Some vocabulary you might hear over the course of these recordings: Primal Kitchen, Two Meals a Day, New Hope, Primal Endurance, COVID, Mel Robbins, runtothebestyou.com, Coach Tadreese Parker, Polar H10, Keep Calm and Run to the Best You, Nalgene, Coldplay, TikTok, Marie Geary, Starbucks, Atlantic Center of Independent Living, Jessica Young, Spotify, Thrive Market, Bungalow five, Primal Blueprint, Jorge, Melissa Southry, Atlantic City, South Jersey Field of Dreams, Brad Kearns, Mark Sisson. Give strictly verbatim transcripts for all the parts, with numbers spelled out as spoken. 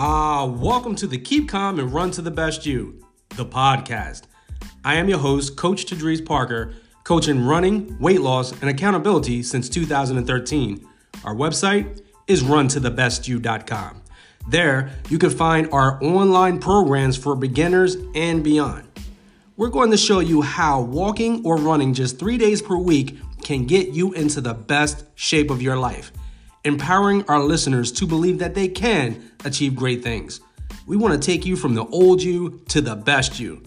Ah, welcome to the Keep Calm and Run to the Best You, the podcast. I am your host, Coach Tadreese Parker, coach in running, weight loss, and accountability since two thousand thirteen. Our website is run to the best you dot com. There, you can find our online programs for beginners and beyond. We're going to show you how walking or running just three days per week can get you into the best shape of your life, empowering our listeners to believe that they can achieve great things. We want to take you from the old you to the best you.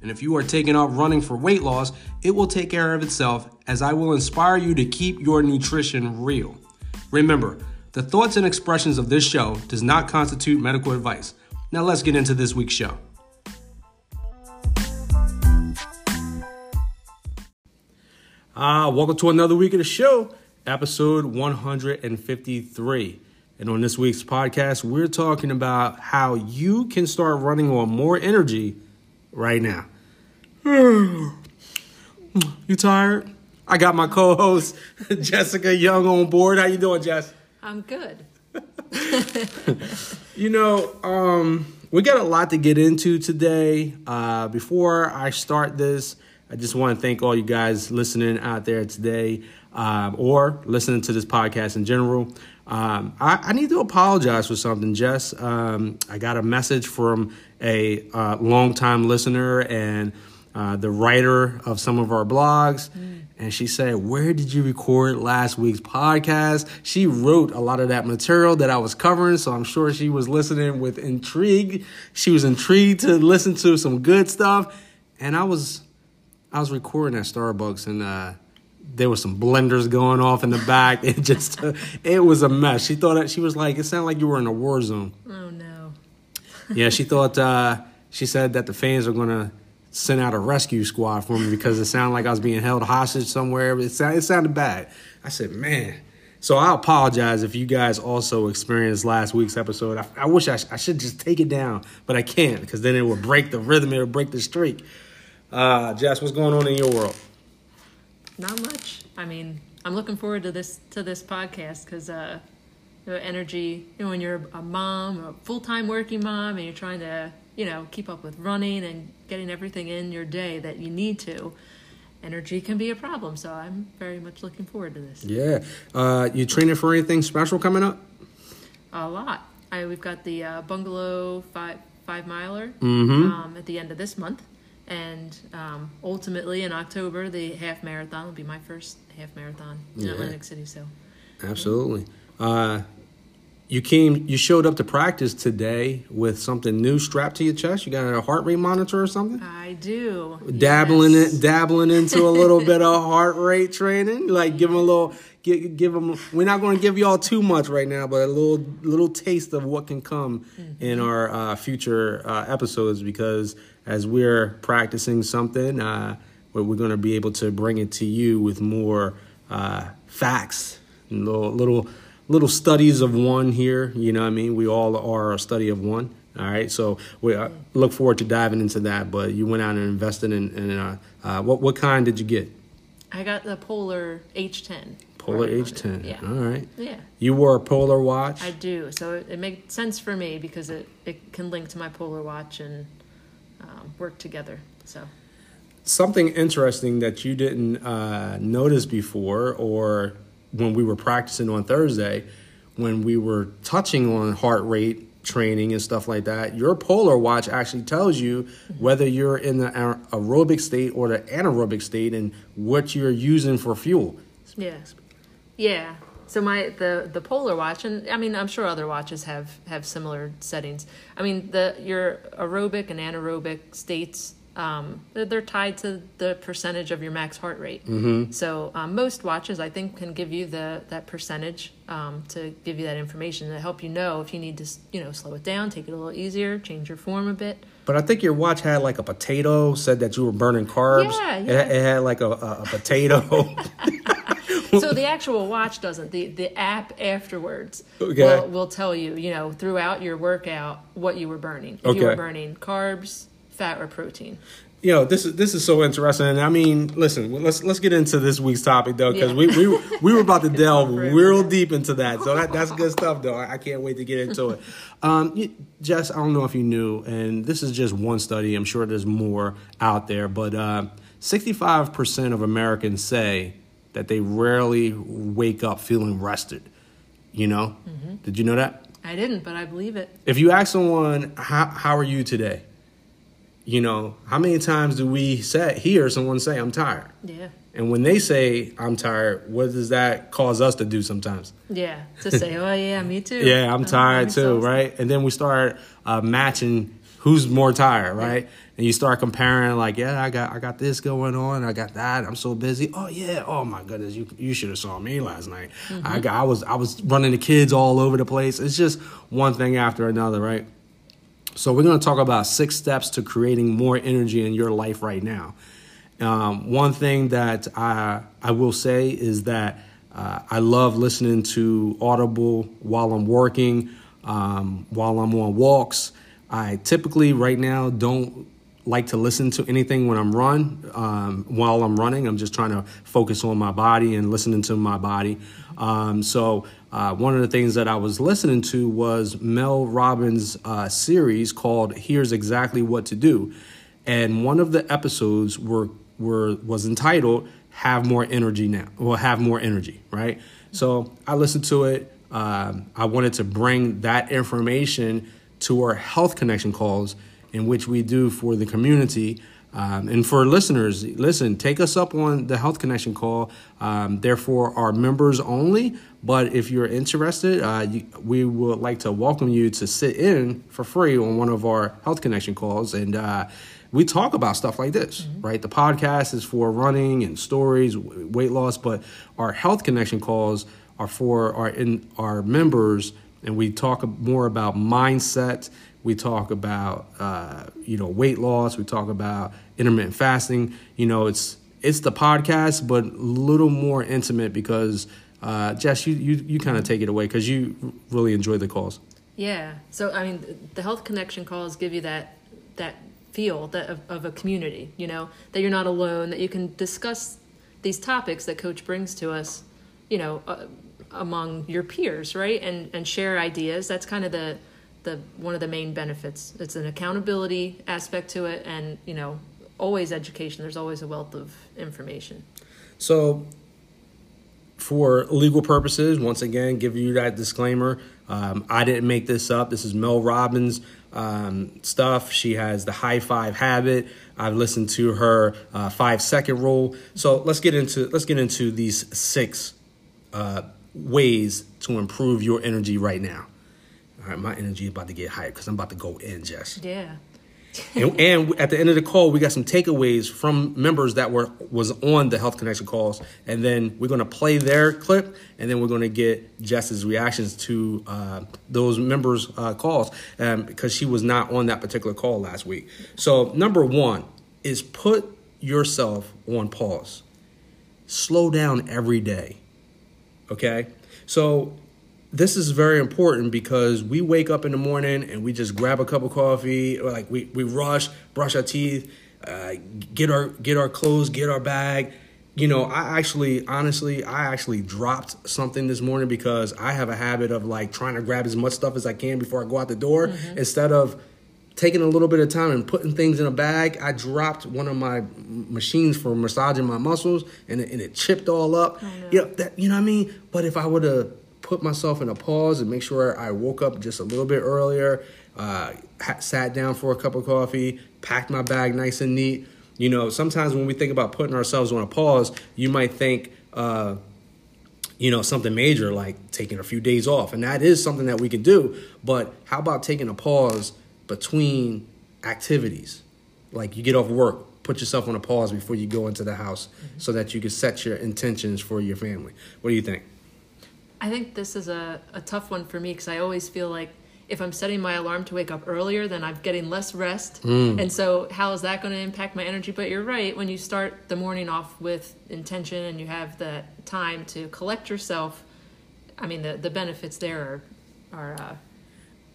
And if you are taking off running for weight loss, it will take care of itself, as I will inspire you to keep your nutrition real. Remember, the thoughts and expressions of this show does not constitute medical advice. Now let's get into this week's show. Ah, uh, welcome to another week of the show, episode one hundred fifty-three. And on this week's podcast, we're talking about how you can start running on more energy right now. You tired? I got my co-host, Jessica Young, on board. How you doing, Jess? I'm good. You know, um, we got a lot to get into today. Uh, before I start this, I just want to thank all you guys listening out there today, um, or listening to this podcast in general. Um, I, I need to apologize for something, Jess. Um, I got a message from a uh, longtime listener and uh, the writer of some of our blogs. Mm. And she said, where did you record last week's podcast? She wrote a lot of that material that I was covering, so I'm sure she was listening with intrigue. She was intrigued to listen to some good stuff. And I was... I was recording at Starbucks, and uh, there were some blenders going off in the back. It just, uh, it was a mess. She thought that, she was like, it sounded like you were in a war zone. Oh, no. Yeah, she thought, uh, she said that the fans were going to send out a rescue squad for me because it sounded like I was being held hostage somewhere. It sounded, it sounded bad. I said, man. So I apologize if you guys also experienced last week's episode. I, I wish I, sh- I should just take it down, but I can't, because then it would break the rhythm. It would break the streak. Uh, Jess, what's going on in your world? Not much. I mean, I'm looking forward to this to this podcast because uh, you know, energy. You know, when you're a mom, a full time working mom, and you're trying to, you know, keep up with running and getting everything in your day that you need to, energy can be a problem. So I'm very much looking forward to this. Yeah. Uh, you training for anything special coming up? A lot. I we've got the uh, Bungalow five five miler mm-hmm. um, at the end of this month. And um, ultimately, in October, the half marathon will be my first half marathon in yeah. Atlantic City. So, absolutely, uh, you came, you showed up to practice today with something new strapped to your chest. You got a heart rate monitor or something? I do. Dabbling yes. in, dabbling into a little bit of heart rate training. Like give them a little, give, give them. We're not going to give y'all too much right now, but a little, little taste of what can come mm-hmm. in our uh, future uh, episodes, because as we're practicing something, uh, we're going to be able to bring it to you with more uh, facts, and little, little little studies of one here. You know what I mean? We all are a study of one. All right. So we uh, look forward to diving into that. But you went out and invested in, in uh, uh, what what kind did you get? I got the Polar H ten. Polar H ten. Yeah. All right. Yeah. You wore a Polar watch? I do. So it, it makes sense for me because it, it can link to my Polar watch and Um, work together. So, something interesting that you didn't uh, notice before, or when we were practicing on Thursday, when we were touching on heart rate training and stuff like that, your Polar watch actually tells you whether you're in the aerobic state or the anaerobic state and what you're using for fuel. Yeah, yeah. So my the, the Polar watch, and I mean, I'm sure other watches have, have similar settings. I mean, the your aerobic and anaerobic states, um, they're, they're tied to the percentage of your max heart rate. Mm-hmm. So um, most watches, I think, can give you the that percentage um, to give you that information to help you know if you need to, you know, slow it down, take it a little easier, change your form a bit. But I think your watch had like a potato, said that you were burning carbs. Yeah, yeah. It, it had like a, a, a potato. So the actual watch doesn't. The the app afterwards okay. will, will tell you, you know, throughout your workout what you were burning. If okay. you were burning carbs, fat, or protein. you know, this is this is so interesting. And I mean, listen, let's let's get into this week's topic though, because yeah. we, we we were about to delve real deep into that. So that, that's good stuff though. I, I can't wait to get into it. Um, you, Jess, I don't know if you knew, and this is just one study. I'm sure there's more out there, but uh, sixty-five percent of Americans say that they rarely wake up feeling rested. You know, mm-hmm. Did you know that? I didn't, but I believe it. If you ask someone, how, how are you today? You know, how many times do we say, hear someone say, I'm tired? Yeah. And when they say, I'm tired, what does that cause us to do sometimes? Yeah. To say, oh, yeah, me too. Yeah, I'm tired too, right? And then we start uh, matching who's more tired, right? Yeah. And you start comparing like, yeah, I got I got this going on. I got that. I'm so busy. Oh, yeah. Oh, my goodness. You you should have saw me last night. Mm-hmm. I got, I was I was running the kids all over the place. It's just one thing after another, right? So we're going to talk about six steps to creating more energy in your life right now. Um, one thing that I, I will say is that uh, I love listening to Audible while I'm working, um, while I'm on walks. I typically right now don't like to listen to anything when I'm run. Um, while I'm running, I'm just trying to focus on my body and listening to my body. Um, so uh, one of the things that I was listening to was Mel Robbins' uh, series called Here's Exactly What to Do. And one of the episodes were, were was entitled Have More Energy Now, or Have More Energy, right? So I listened to it. Um, I wanted to bring that information to our health connection calls in which we do for the community. Um, and for listeners, listen, take us up on the health connection call. Um, therefore, our members only. But if you're interested, uh, you, we would like to welcome you to sit in for free on one of our health connection calls. And uh, we talk about stuff like this, mm-hmm. right? The podcast is for running and stories, weight loss. But our health connection calls are for our, in, our members. And we talk more about mindset. We talk about, uh, you know, weight loss. We talk about intermittent fasting. You know, it's it's the podcast, but a little more intimate because, uh, Jess, you, you, you kind of take it away because you really enjoy the calls. Yeah. So, I mean, the health connection calls give you that that feel that of, of a community, you know, that you're not alone, that you can discuss these topics that Coach brings to us, you know, uh, among your peers, right? And and share ideas. That's kind of the the one of the main benefits. It's an accountability aspect to it, and you know, always education. There's always a wealth of information. So for legal purposes, once again, give you that disclaimer. Um, I didn't make this up. This is Mel Robbins' um, stuff. She has the high five habit. I've listened to her uh, five second rule. So let's get into let's get into these six uh ways to improve your energy right now. All right, my energy is about to get hyped because I'm about to go in, Jess. Yeah. and, and at the end of the call, we got some takeaways from members that were was on the Health Connection calls, and then we're going to play their clip, and then we're going to get Jess's reactions to uh, those members' uh, calls um, because she was not on that particular call last week. So number one is put yourself on pause. Slow down every day. OK, so this is very important because we wake up in the morning and we just grab a cup of coffee, or like we, we rush, brush our teeth, uh, get our get our clothes, get our bag. You know, I actually honestly, I actually dropped something this morning because I have a habit of like trying to grab as much stuff as I can before I go out the door mm-hmm. instead of taking a little bit of time and putting things in a bag. I dropped one of my machines for massaging my muscles, and it, and it chipped all up. Oh, no. You know, that, you know what I mean? But if I would have put myself in a pause and make sure I woke up just a little bit earlier, uh, sat down for a cup of coffee, packed my bag nice and neat. You know, sometimes when we think about putting ourselves on a pause, you might think, uh, you know, something major like taking a few days off. And that is something that we can do. But how about taking a pause between activities? Like you get off work, put yourself on a pause before you go into the house mm-hmm. so that you can set your intentions for your family. What do you think? I think this is a, a tough one for me because I always feel like if I'm setting my alarm to wake up earlier, then I'm getting less rest. Mm. And so how is that going to impact my energy? But you're right. When you start the morning off with intention and you have the time to collect yourself, I mean, the, the benefits there are, are uh,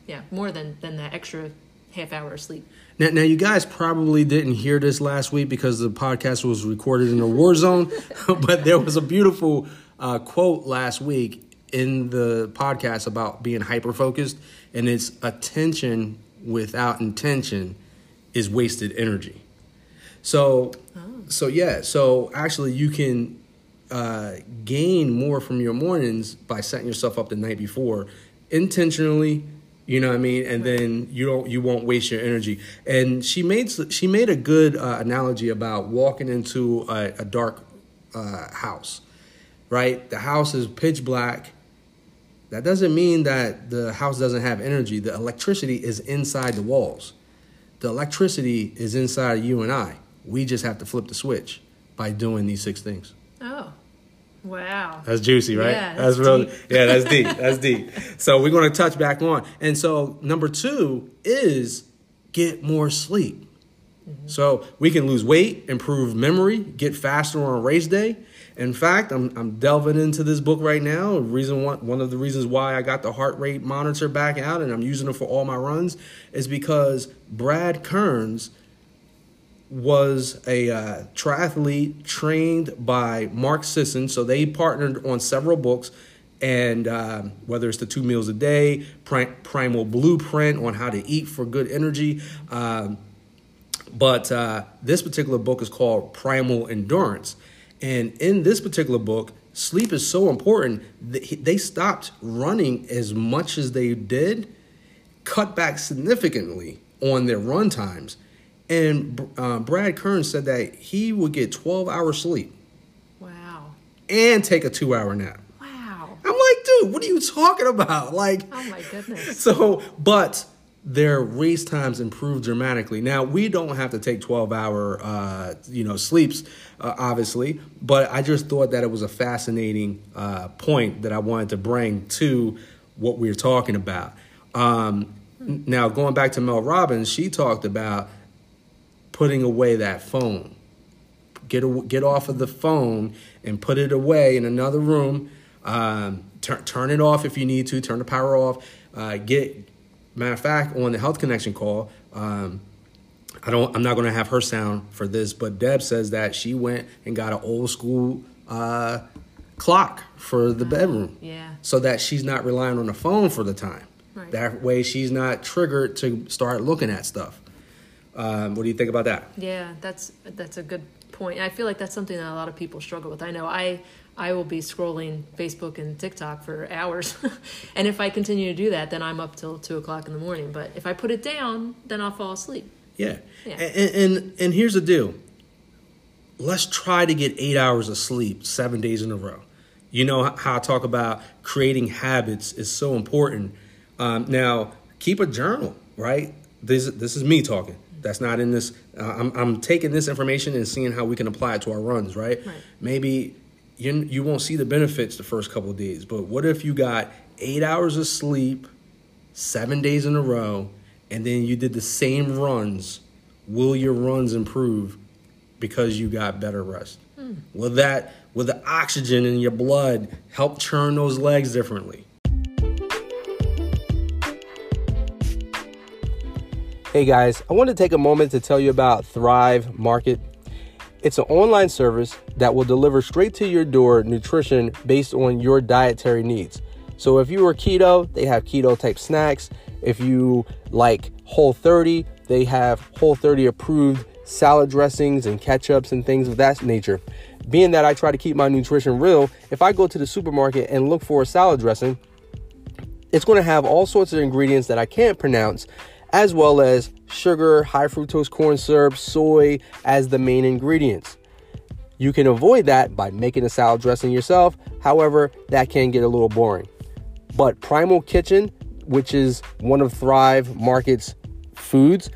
yeah, more than, than that extra half hour of sleep. Now, now, you guys probably didn't hear this last week because the podcast was recorded in a war zone, but there was a beautiful uh, quote last week in the podcast about being hyper-focused, and it's attention without intention is wasted energy. So, oh. so yeah, so actually you can uh, gain more from your mornings by setting yourself up the night before intentionally. You know what I mean? And then you don't, you won't waste your energy. And she made she made a good uh, analogy about walking into a, a dark uh, house, right? The house is pitch black. That doesn't mean that the house doesn't have energy. The electricity is inside the walls. The electricity is inside of you and I. We just have to flip the switch by doing these six things. Oh. Wow. That's juicy, right? Yeah, that's, that's really deep. Yeah, that's deep. That's deep. So we're going to touch back on. And so number two is get more sleep. Mm-hmm. So we can lose weight, improve memory, get faster on race day. In fact, I'm I'm delving into this book right now. Reason one, one of the reasons why I got the heart rate monitor back out and I'm using it for all my runs is because Brad Kearns was a uh, triathlete trained by Mark Sisson. So they partnered on several books, and uh, whether it's the Two Meals a Day, Prim- Primal Blueprint on how to eat for good energy. Um, but uh, this particular book is called Primal Endurance. And in this particular book, sleep is so important that they stopped running as much as they did, cut back significantly on their run times. And uh, Brad Kearns said that he would get twelve hours sleep. Wow. And take a two hour nap. Wow. I'm like, dude, what are you talking about? Like, oh my goodness. So, but their race times improved dramatically. Now, we don't have to take twelve hour, uh, you know, sleeps, uh, obviously. But I just thought that it was a fascinating uh, point that I wanted to bring to what we were talking about. Um, hmm. Now, going back to Mel Robbins, she talked about putting away that phone. Get a, get off of the phone and put it away in another room. Um, tur- turn it off if you need to. Turn the power off. Uh, get matter of fact on the Health Connection call. Um, I don't. I'm not going to have her sound for this, but Deb says that she went and got an old school uh, clock for the bedroom. Yeah. So that she's not relying on the phone for the time. Right. That way she's not triggered to start looking at stuff. Um, what do you think about that? Yeah, that's that's a good point. I feel like that's something that a lot of people struggle with. I know I I will be scrolling Facebook and TikTok for hours, and if I continue to do that, then I'm up till two o'clock in the morning. But if I put it down, then I'll fall asleep. Yeah, yeah. And, and and here's the deal. Let's try to get eight hours of sleep seven days in a row. You know how I talk about creating habits is so important. Um, now keep a journal, right? This this is me talking. That's not in this. Uh, I'm, I'm taking this information and seeing how we can apply it to our runs, right? Right. Maybe you you won't see the benefits the first couple of days, but what if you got eight hours of sleep, seven days in a row, and then you did the same runs? Will your runs improve because you got better rest? Hmm. Will that, will the oxygen in your blood help churn those legs differently? Hey guys, I want to take a moment to tell you about Thrive Market. It's an online service that will deliver straight to your door nutrition based on your dietary needs. So if you are keto, they have keto type snacks. If you like Whole thirty, they have Whole thirty approved salad dressings and ketchups and things of that nature. Being that I try to keep my nutrition real, if I go to the supermarket and look for a salad dressing, it's going to have all sorts of ingredients that I can't pronounce, as well as sugar, high fructose corn syrup, soy as the main ingredients. You can avoid that by making a salad dressing yourself. However, that can get a little boring. But Primal Kitchen, which is one of Thrive Market's foods,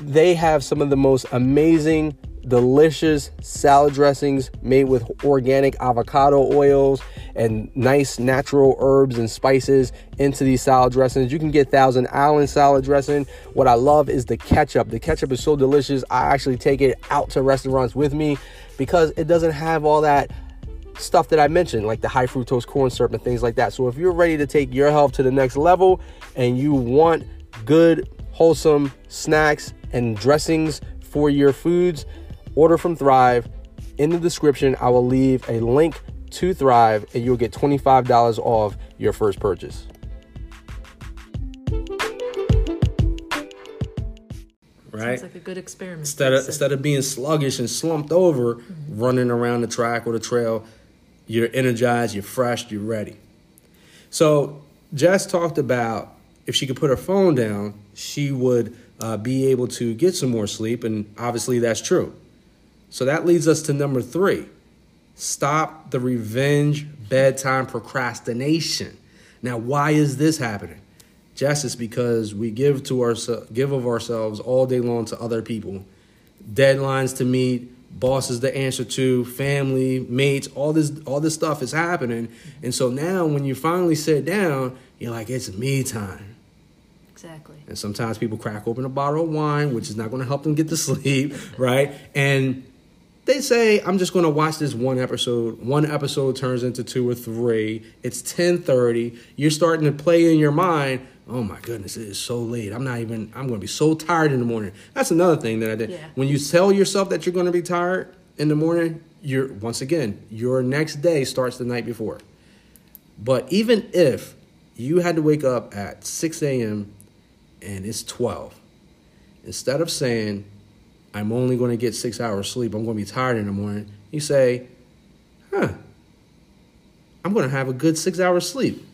they have some of the most amazing, delicious salad dressings made with organic avocado oils and nice natural herbs and spices into these salad dressings. You can get Thousand Island salad dressing. What I love is the ketchup. The ketchup is so delicious. I actually take it out to restaurants with me because it doesn't have all that stuff that I mentioned, like the high fructose corn syrup and things like that. So if you're ready to take your health to the next level and you want good wholesome snacks and dressings for your foods. Order from Thrive. In the description, I will leave a link to Thrive and you'll get twenty-five dollars off your first purchase. Right? It's like a good experiment. Instead of, instead of being sluggish and slumped over, mm-hmm. running around the track or the trail, you're energized, you're fresh, you're ready. So Jess talked about if she could put her phone down, she would uh, be able to get some more sleep, and obviously that's true. So that leads us to number three. Stop the revenge bedtime procrastination. Now, why is this happening? Just is because we give to our, give of ourselves all day long to other people. Deadlines to meet, bosses to answer to, family, mates, all this all this stuff is happening. And so now when you finally sit down, you're like, it's me time. Exactly. And sometimes people crack open a bottle of wine, which is not going to help them get to sleep, right? And they say, I'm just going to watch this one episode. One episode turns into two or three. It's ten thirty. You're starting to play in your mind, oh my goodness, it is so late. I'm not even, I'm going to be so tired in the morning. That's another thing that I did. Yeah. When you tell yourself that you're going to be tired in the morning, you're, once again, your next day starts the night before. But even if you had to wake up at six a.m. and it's twelve, instead of saying, I'm only going to get six hours sleep, I'm going to be tired in the morning, you say, huh, I'm going to have a good six hours sleep.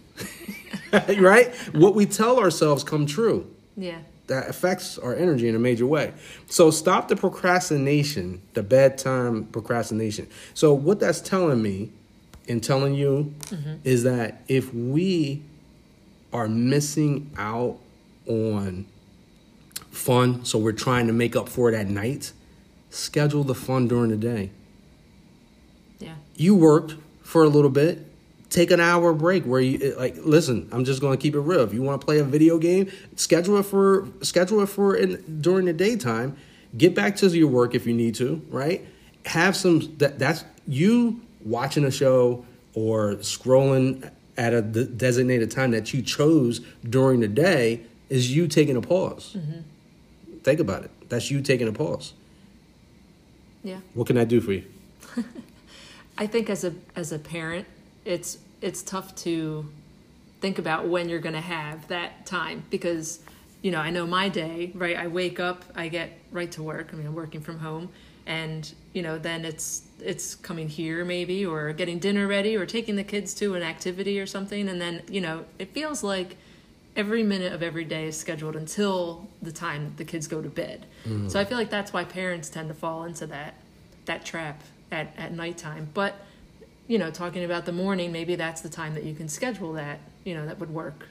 Right? What we tell ourselves come true. Yeah. That affects our energy in a major way. So stop the procrastination, the bedtime procrastination. So what that's telling me and telling you mm-hmm. is that if we are missing out on fun, so we're trying to make up for it at night, schedule the fun during the day. Yeah. You worked for a little bit. Take an hour break where you like, listen, I'm just going to keep it real. If you want to play a video game, schedule it for schedule it for in, during the daytime. Get back to your work if you need to, right? Have some that, that's you watching a show or scrolling at a de- designated time that you chose during the day is you taking a pause. Mm-hmm. Think about it. That's you taking a pause. Yeah. What can I do for you? I think as a as a parent, it's it's tough to think about when you're going to have that time because, you know, I know my day, right? I wake up, I get right to work. I mean, I'm working from home and, you know, then it's it's coming here maybe or getting dinner ready or taking the kids to an activity or something. And then, you know, it feels like every minute of every day is scheduled until the time the kids go to bed. Mm. So I feel like that's why parents tend to fall into that that trap at, at nighttime. But you know, talking about the morning, maybe that's the time that you can schedule that, you know, that would work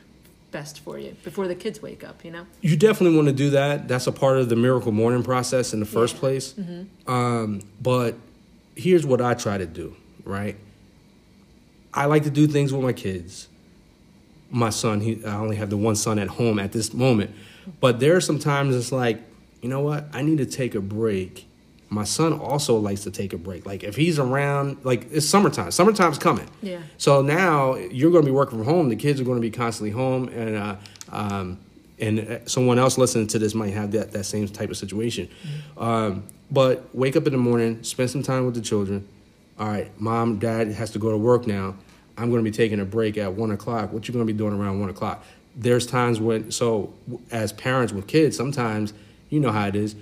best for you before the kids wake up, you know? You definitely want to do that. That's a part of the miracle morning process in the first yeah. place. Mm-hmm. Um, but here's what I try to do, right? I like to do things with my kids. My son, he, I only have the one son at home at this moment. But there are some times it's like, you know what? I need to take a break. My son also likes to take a break. Like if he's around, like it's summertime. Summertime's coming. Yeah. So now you're going to be working from home. The kids are going to be constantly home, and uh, um, and someone else listening to this might have that, that same type of situation. Mm-hmm. Um, but wake up in the morning, spend some time with the children. All right, mom, dad has to go to work now. I'm going to be taking a break at one o'clock. What you going to be doing around one o'clock? There's times when, so as parents with kids, sometimes you know how it is.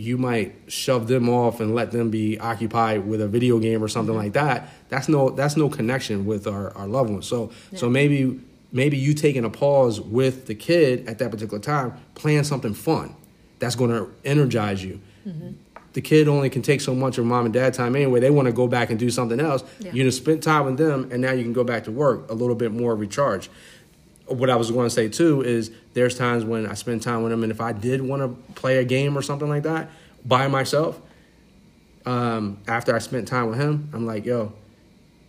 You might shove them off and let them be occupied with a video game or something mm-hmm. like that. That's no that's no connection with our, our loved ones. So yeah. so maybe maybe you taking a pause with the kid at that particular time, playing something fun that's going to energize you. Mm-hmm. The kid only can take so much of mom and dad time anyway. They want to go back and do something else. Yeah. You just spent time with them, and now you can go back to work a little bit more recharged. What I was going to say, too, is there's times when I spend time with them. And if I did want to play a game or something like that by myself, um, after I spent time with him, I'm like, yo,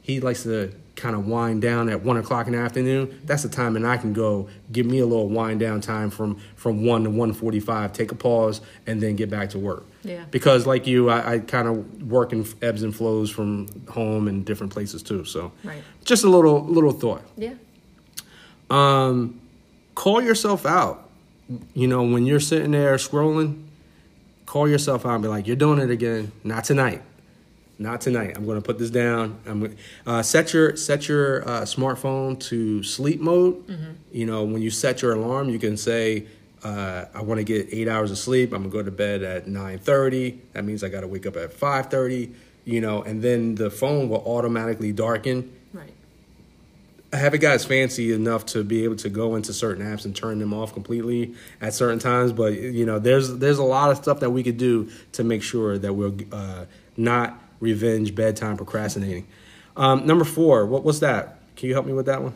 he likes to kind of wind down at one o'clock in the afternoon. That's the time and I can go give me a little wind down time from from one to one forty-five, take a pause and then get back to work. Yeah. Because like you, I, I kind of work in ebbs and flows from home and different places, too. So right. just a little little thought. Yeah. Um, call yourself out. you know, when you're sitting there scrolling, call yourself out and be like, you're doing it again. Not tonight. Not tonight. I'm going to put this down. I'm gonna, uh, set your set your uh, smartphone to sleep mode. Mm-hmm. You know, when you set your alarm, you can say, uh, I want to get eight hours of sleep. I'm going to go to bed at nine thirty. That means I got to wake up at five thirty, you know, and then the phone will automatically darken. Right. I haven't got fancy enough to be able to go into certain apps and turn them off completely at certain times. But, you know, there's there's a lot of stuff that we could do to make sure that we're uh, not revenge bedtime procrastinating. Um, number four, what was that? Can you help me with that one?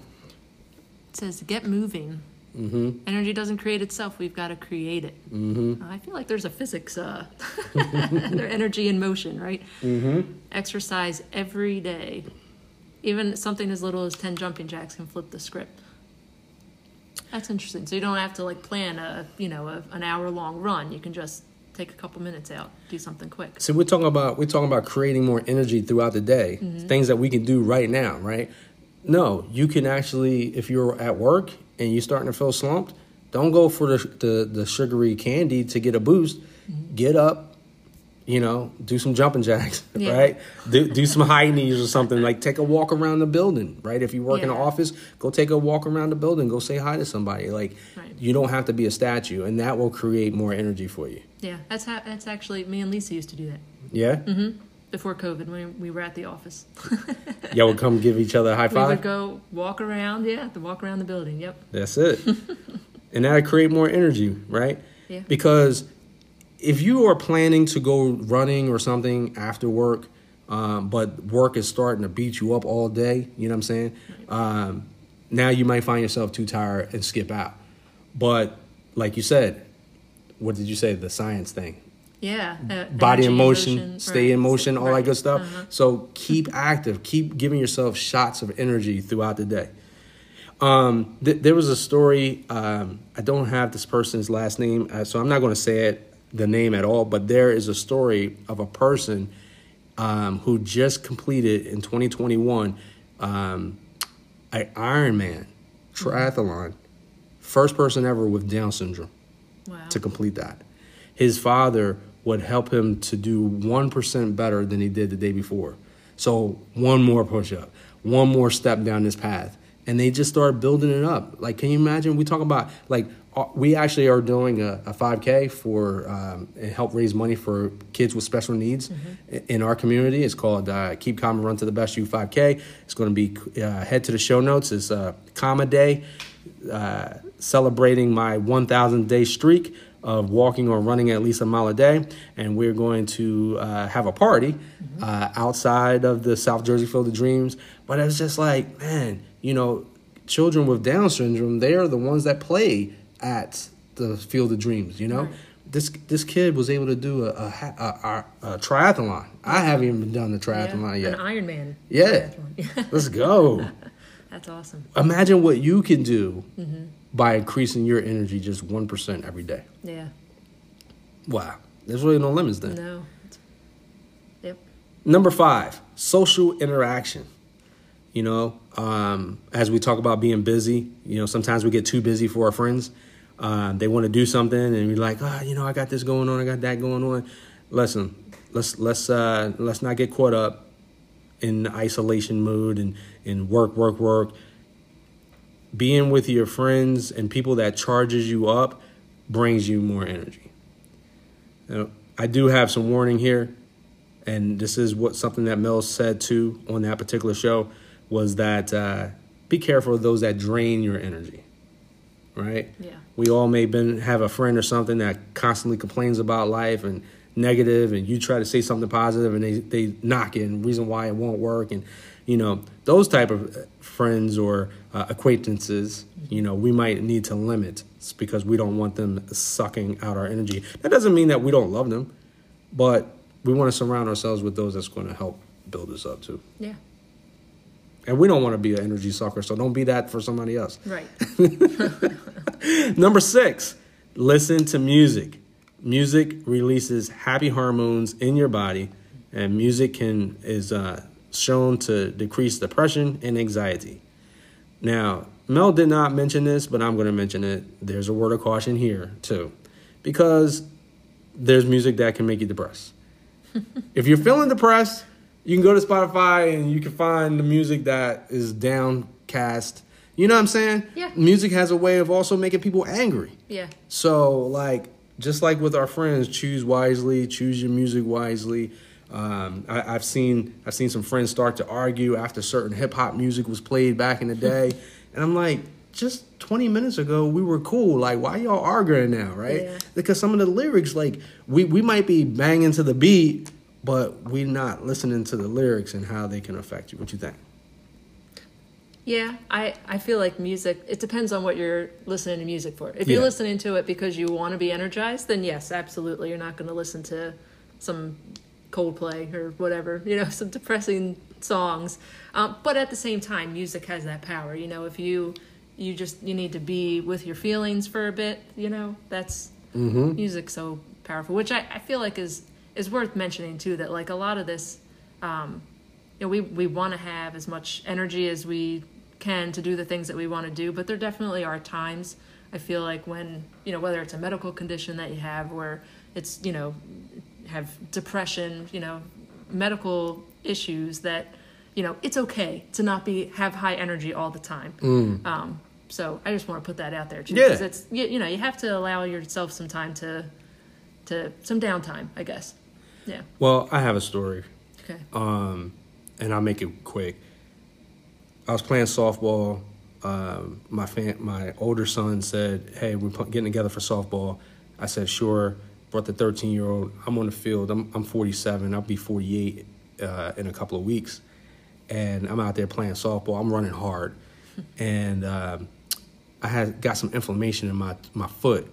It says get moving. Mm-hmm. Energy doesn't create itself. We've got to create it. Mm-hmm. I feel like there's a physics, uh, energy in motion, right? Mm-hmm. Exercise every day. Even something as little as ten jumping jacks can flip the script. That's interesting. So you don't have to like plan a, you know, a, an hour long run. You can just take a couple minutes out, do something quick. So we're talking about we're talking about creating more energy throughout the day, mm-hmm. things that we can do right now, right? No, you can actually, if you're at work and you're starting to feel slumped, don't go for the the, the sugary candy to get a boost. Mm-hmm. Get up, you know, do some jumping jacks, yeah. right? Do, do some high knees or something. Like take a walk around the building, right? If you work yeah. in an office, go take a walk around the building. Go say hi to somebody. Like right. you don't have to be a statue, and that will create more energy for you. Yeah, that's how. That's actually, me and Lisa used to do that. Yeah? Mm-hmm. Before COVID, when we were at the office. Y'all would come give each other a high five? We would go walk around, yeah, to walk around the building, yep. That's it. And that would create more energy, right? Yeah. Because if you are planning to go running or something after work, um, but work is starting to beat you up all day, you know what I'm saying? Right. Um, now you might find yourself too tired and skip out. But like you said, what did you say? The science thing. Yeah. Uh, Body in motion, motion, stay right. in motion, all right. that good stuff. Uh-huh. So keep active. Keep giving yourself shots of energy throughout the day. Um, th- there was a story. Um, I don't have this person's last name, uh, so I'm not going to say it, the name at all. But there is a story of a person um, who just completed in twenty twenty-one um, an Ironman triathlon. Mm-hmm. First person ever with Down syndrome wow. to complete that. His father would help him to do one percent better than he did the day before. So one more push-up, one more step down this path. And they just started building it up. Like, can you imagine? We talk about, like, we actually are doing a, a five K for um, and help raise money for kids with special needs mm-hmm. in our community. It's called uh, Keep Calm and Run to the Best You five K. It's going to be, uh, head to the show notes. It's uh, Comma Day. Uh, celebrating my one thousand day streak of walking or running at least a mile a day. And we're going to uh, have a party mm-hmm. uh, outside of the South Jersey Field of Dreams. But it was just like, man, you know, children with Down syndrome, they are the ones that play at the Field of Dreams, you know? Right. This this kid was able to do a, a, a, a, a triathlon. I haven't even done the triathlon yeah, yet. An Ironman. Yeah. Triathlon. Let's go. That's awesome. Imagine what you can do mm-hmm. by increasing your energy just one percent every day. Yeah. Wow. There's really no limits then. No. Yep. Number five, social interaction. You know, um, as we talk about being busy, you know, sometimes we get too busy for our friends. Uh, they want to do something and we're like, oh, you know, I got this going on. I got that going on. Listen, let's let's uh, let's not get caught up in isolation mode and, and work, work, work. Being with your friends and people that charges you up brings you more energy. Now, I do have some warning here, and this is what something that Mel said too on that particular show was that uh, be careful of those that drain your energy, right? Yeah. We all may been have a friend or something that constantly complains about life and negative, and you try to say something positive and they, they knock it and reason why it won't work. And, you know, those type of friends or uh, acquaintances, you know, we might need to limit because we don't want them sucking out our energy. That doesn't mean that we don't love them, but we want to surround ourselves with those that's going to help build us up too. Yeah. And we don't want to be an energy sucker, so don't be that for somebody else. Right. Number six, listen to music. Music releases happy hormones in your body, and music can is uh, shown to decrease depression and anxiety. Now, Mel did not mention this, but I'm going to mention it. There's a word of caution here, too, because there's music that can make you depressed. If you're feeling depressed, you can go to Spotify and you can find the music that is downcast. You know what I'm saying? Yeah. Music has a way of also making people angry. Yeah. So, like, just like with our friends, choose wisely, choose your music wisely. Um, I, I've seen I've seen some friends start to argue after certain hip hop music was played back in the day, and I'm like, just twenty minutes ago we were cool. Like, why y'all arguing now, right? Yeah. Because some of the lyrics, like, we we might be banging to the beat, but we're not listening to the lyrics and how they can affect you. What you think? Yeah, I, I feel like music, it depends on what you're listening to music for. If yeah. you're listening to it because you want to be energized, then yes, absolutely. You're not going to listen to some Coldplay or whatever, you know, some depressing songs. Um, but at the same time, music has that power. You know, if you, you just, you need to be with your feelings for a bit, you know, that's mm-hmm. music's so powerful, which I, I feel like is, is worth mentioning too, that like a lot of this, um, you know, we, we want to have as much energy as we can to do the things that we want to do, but there definitely are times I feel like when, you know, whether it's a medical condition that you have or it's, you know, have depression, you know, medical issues, that, you know, it's okay to not be have high energy all the time. Mm. Um, so I just want to put that out there too, because yeah. it's you, you know, you have to allow yourself some time to to some downtime, I guess. Yeah. Well, I have a story. Okay. Um, and I'll make it quick. I was playing softball. Um, my fan, my older son said, "Hey, we're getting together for softball." I said, "Sure." Brought the thirteen-year-old. I'm on the field. I'm I'm forty-seven. I'll be forty-eight uh, in a couple of weeks, and I'm out there playing softball. I'm running hard, and uh, I had got some inflammation in my my foot.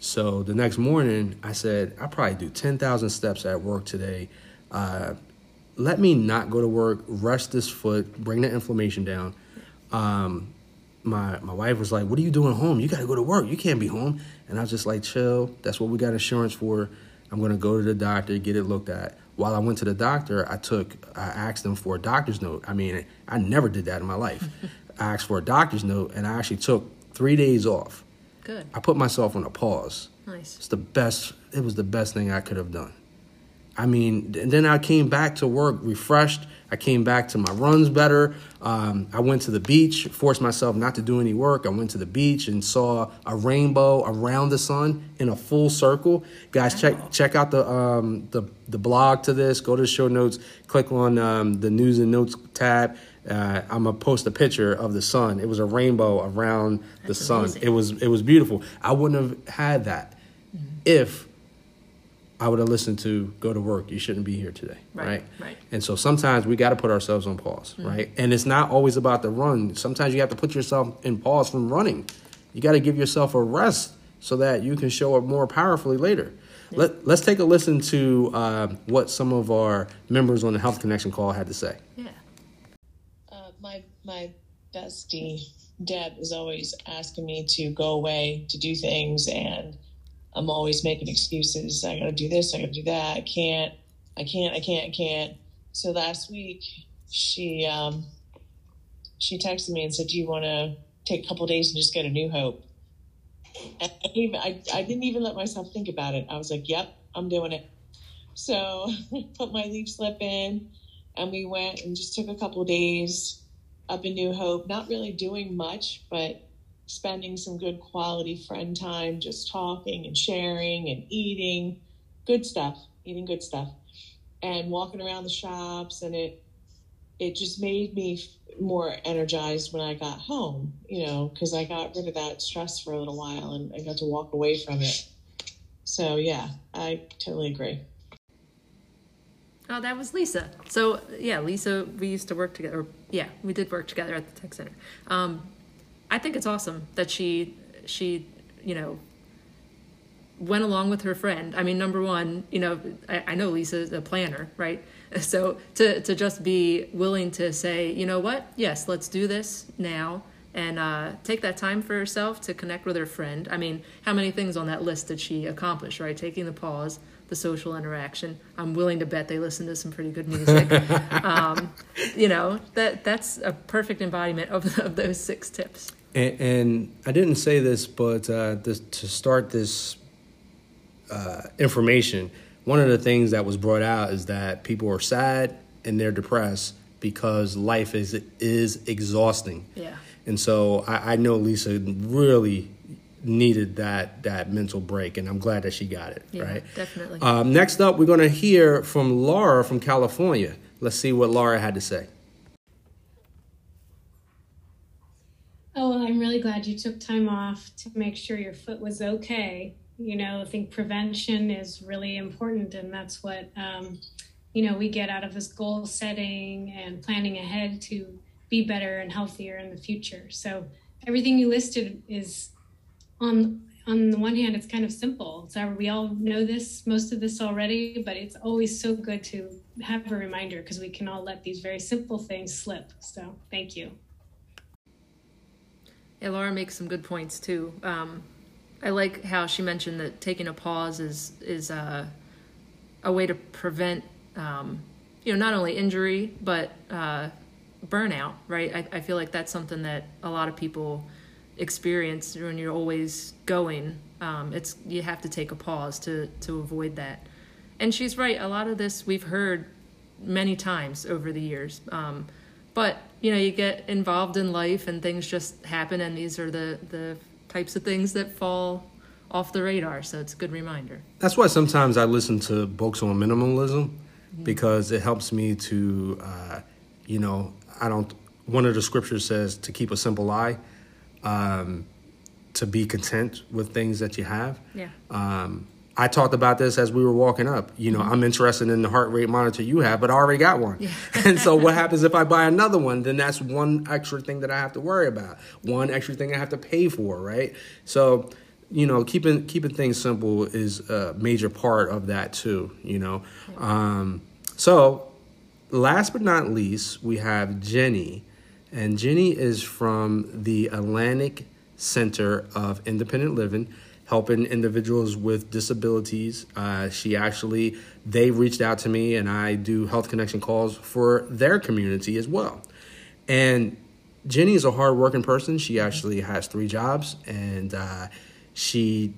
So the next morning, I said, "I probably do ten thousand steps at work today. Uh, let me not go to work. Rest this foot. Bring the inflammation down." Um, My my wife was like, "What are you doing home? You got to go to work. You can't be home." And I was just like, "Chill. That's what we got insurance for. I'm going to go to the doctor, get it looked at." While I went to the doctor, I took I asked them for a doctor's note. I mean, I never did that in my life. I asked for a doctor's note, and I actually took three days off. Good. I put myself on a pause. Nice. It's the best. It was the best thing I could have done. I mean, and then I came back to work refreshed. I came back to my runs better. Um, I went to the beach, forced myself not to do any work. I went to the beach and saw a rainbow around the sun in a full circle. Guys, wow. check check out the, um, the the blog to this. Go to the show notes. Click on um, the news and notes tab. Uh, I'm going to post a picture of the sun. It was a rainbow around the That's sun. Amazing. It was it was beautiful. I wouldn't have had that mm-hmm. if I would have listened to go to work. You shouldn't be here today, right? Right. right. And so sometimes we got to put ourselves on pause, mm-hmm. right? And it's not always about the run. Sometimes you have to put yourself in pause from running. You got to give yourself a rest so that you can show up more powerfully later. Yeah. Let, let's take a listen to uh, what some of our members on the Health Connection call had to say. Yeah. Uh, my my bestie, Deb, is always asking me to go away to do things, and I'm always making excuses. I got to do this. I got to do that. I can't, I can't, I can't, I can't. So last week she, um, she texted me and said, "Do you want to take a couple of days and just go to New Hope?" And I, even, I, I didn't even let myself think about it. I was like, "Yep, I'm doing it." So put my leaf slip in and we went and just took a couple of days up in New Hope, not really doing much, but spending some good quality friend time, just talking and sharing and eating good stuff, eating good stuff and walking around the shops. And it, it just made me more energized when I got home, you know, cause I got rid of that stress for a little while and I got to walk away from it. So yeah, I totally agree. Oh, that was Lisa. So yeah, Lisa, we used to work together. Yeah, we did work together at the tech center. Um, I think it's awesome that she, she, you know, went along with her friend. I mean, number one, you know, I, I know Lisa's a planner, right? So to, to just be willing to say, you know what, yes, let's do this now and uh, take that time for herself to connect with her friend. I mean, how many things on that list did she accomplish, right? Taking the pause, the social interaction. I'm willing to bet they listen to some pretty good music. um, you know, that that's a perfect embodiment of, of those six tips. And, and I didn't say this, but uh, this, to start this uh, information, one of the things that was brought out is that people are sad and they're depressed because life is is exhausting. Yeah. And so I, I know Lisa really needed that that mental break, and I'm glad that she got it. Yeah, right? Definitely. Um, next up, we're going to hear from Laura from California. Let's see what Laura had to say. Oh, well, I'm really glad you took time off to make sure your foot was okay. You know, I think prevention is really important, and that's what, um, you know, we get out of this goal setting and planning ahead to be better and healthier in the future. So everything you listed is, on on the one hand, it's kind of simple. So we all know this, most of this already, but it's always so good to have a reminder because we can all let these very simple things slip. So thank you. Yeah, Laura makes some good points too. Um, I like how she mentioned that taking a pause is is uh, a way to prevent, um, you know, not only injury, but uh, burnout, right? I, I feel like that's something that a lot of people experience when you're always going. Um, it's you have to take a pause to, to avoid that. And she's right. A lot of this we've heard many times over the years. Um, but, you know, you get involved in life and things just happen. And these are the, the types of things that fall off the radar. So it's a good reminder. That's why sometimes I listen to books on minimalism, mm-hmm. because it helps me to, uh, you know, I don't, one of the scriptures says to keep a simple eye, um, to be content with things that you have. Yeah. Um, I talked about this as we were walking up, you know, mm-hmm. I'm interested in the heart rate monitor you have, but I already got one. Yeah. And so what happens if I buy another one? Then that's one extra thing that I have to worry about. One extra thing I have to pay for. Right. So, you know, keeping, keeping things simple is a major part of that too, you know? Um, so last but not least, we have Jenny. And Jenny is from the Atlantic Center of Independent Living, helping individuals with disabilities. Uh, she actually, they reached out to me, and I do health connection calls for their community as well. And Jenny is a hardworking person. She actually has three jobs, and uh, she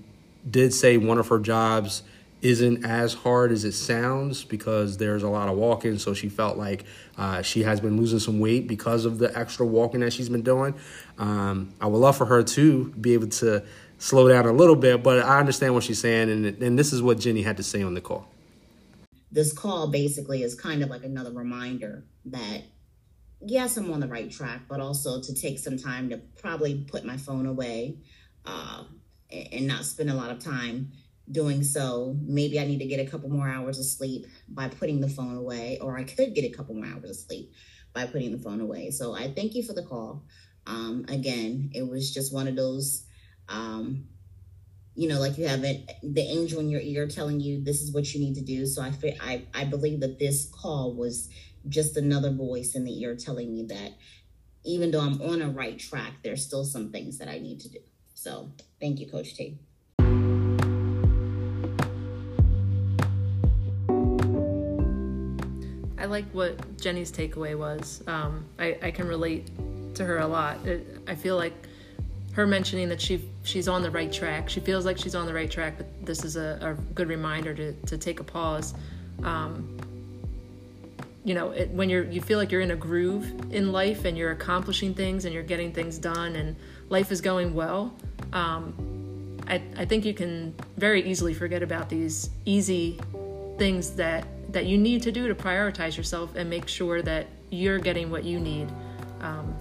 did say one of her jobs isn't as hard as it sounds because there's a lot of walking. So she felt like uh, she has been losing some weight because of the extra walking that she's been doing. Um, I would love for her to be able to slow down a little bit, but I understand what she's saying. And, and this is what Jenny had to say on the call. This call basically is kind of like another reminder that, yes, I'm on the right track, but also to take some time to probably put my phone away uh, and not spend a lot of time doing so. Maybe I need to get a couple more hours of sleep by putting the phone away, or I could get a couple more hours of sleep by putting the phone away. So I thank you for the call. Um, again, it was just one of those, um, you know, like you have it, the angel in your ear telling you this is what you need to do. So I, I, I believe that this call was just another voice in the ear telling me that even though I'm on a right track, there's still some things that I need to do. So thank you, Coach T. I like what Jenny's takeaway was. Um, I, I can relate to her a lot. It, I feel like her mentioning that she she's on the right track. She feels like she's on the right track, but this is a, a good reminder to, to take a pause. Um, you know, it, when you're you feel like you're in a groove in life and you're accomplishing things and you're getting things done and life is going well, um, I, I think you can very easily forget about these easy things that that you need to do to prioritize yourself and make sure that you're getting what you need. Um,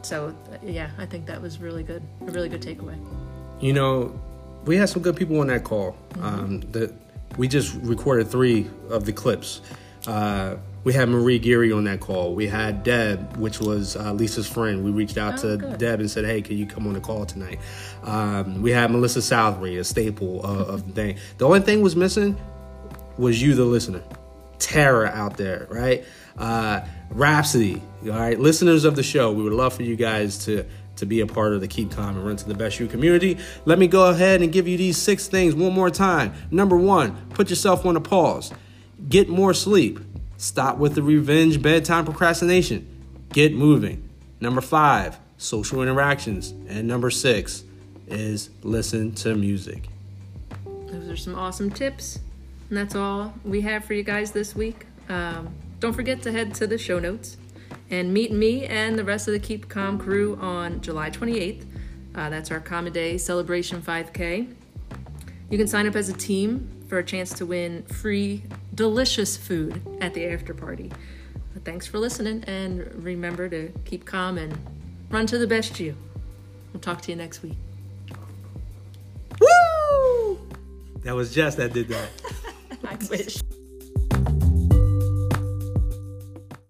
so yeah, I think that was really good, a really good takeaway. You know, we had some good people on that call. Mm-hmm. Um, the, we just recorded three of the clips. Uh, we had Marie Geary on that call. We had Deb, which was uh, Lisa's friend. We reached out oh, to good. Deb and said, hey, can you come on the call tonight? Um, we had Melissa Southry, a staple of, of the thing. The only thing was missing was you, the listener. terror out there, right? Uh, Rhapsody, all right? Listeners of the show, we would love for you guys to, to be a part of the Keep Calm and Run to the Best You community. Let me go ahead and give you these six things one more time. Number one, put yourself on a pause. Get more sleep. Stop with the revenge bedtime procrastination. Get moving. Number five, social interactions. And number six is listen to music. Those are some awesome tips. And that's all we have for you guys this week. Um, don't forget to head to the show notes and meet me and the rest of the Keep Calm crew on July twenty-eighth. Uh, that's our Calm a Day Celebration five K. You can sign up as a team for a chance to win free, delicious food at the after party. But thanks for listening, and remember to keep calm and run to the best you. We'll talk to you next week. Woo! That was Jess that did that. I wish.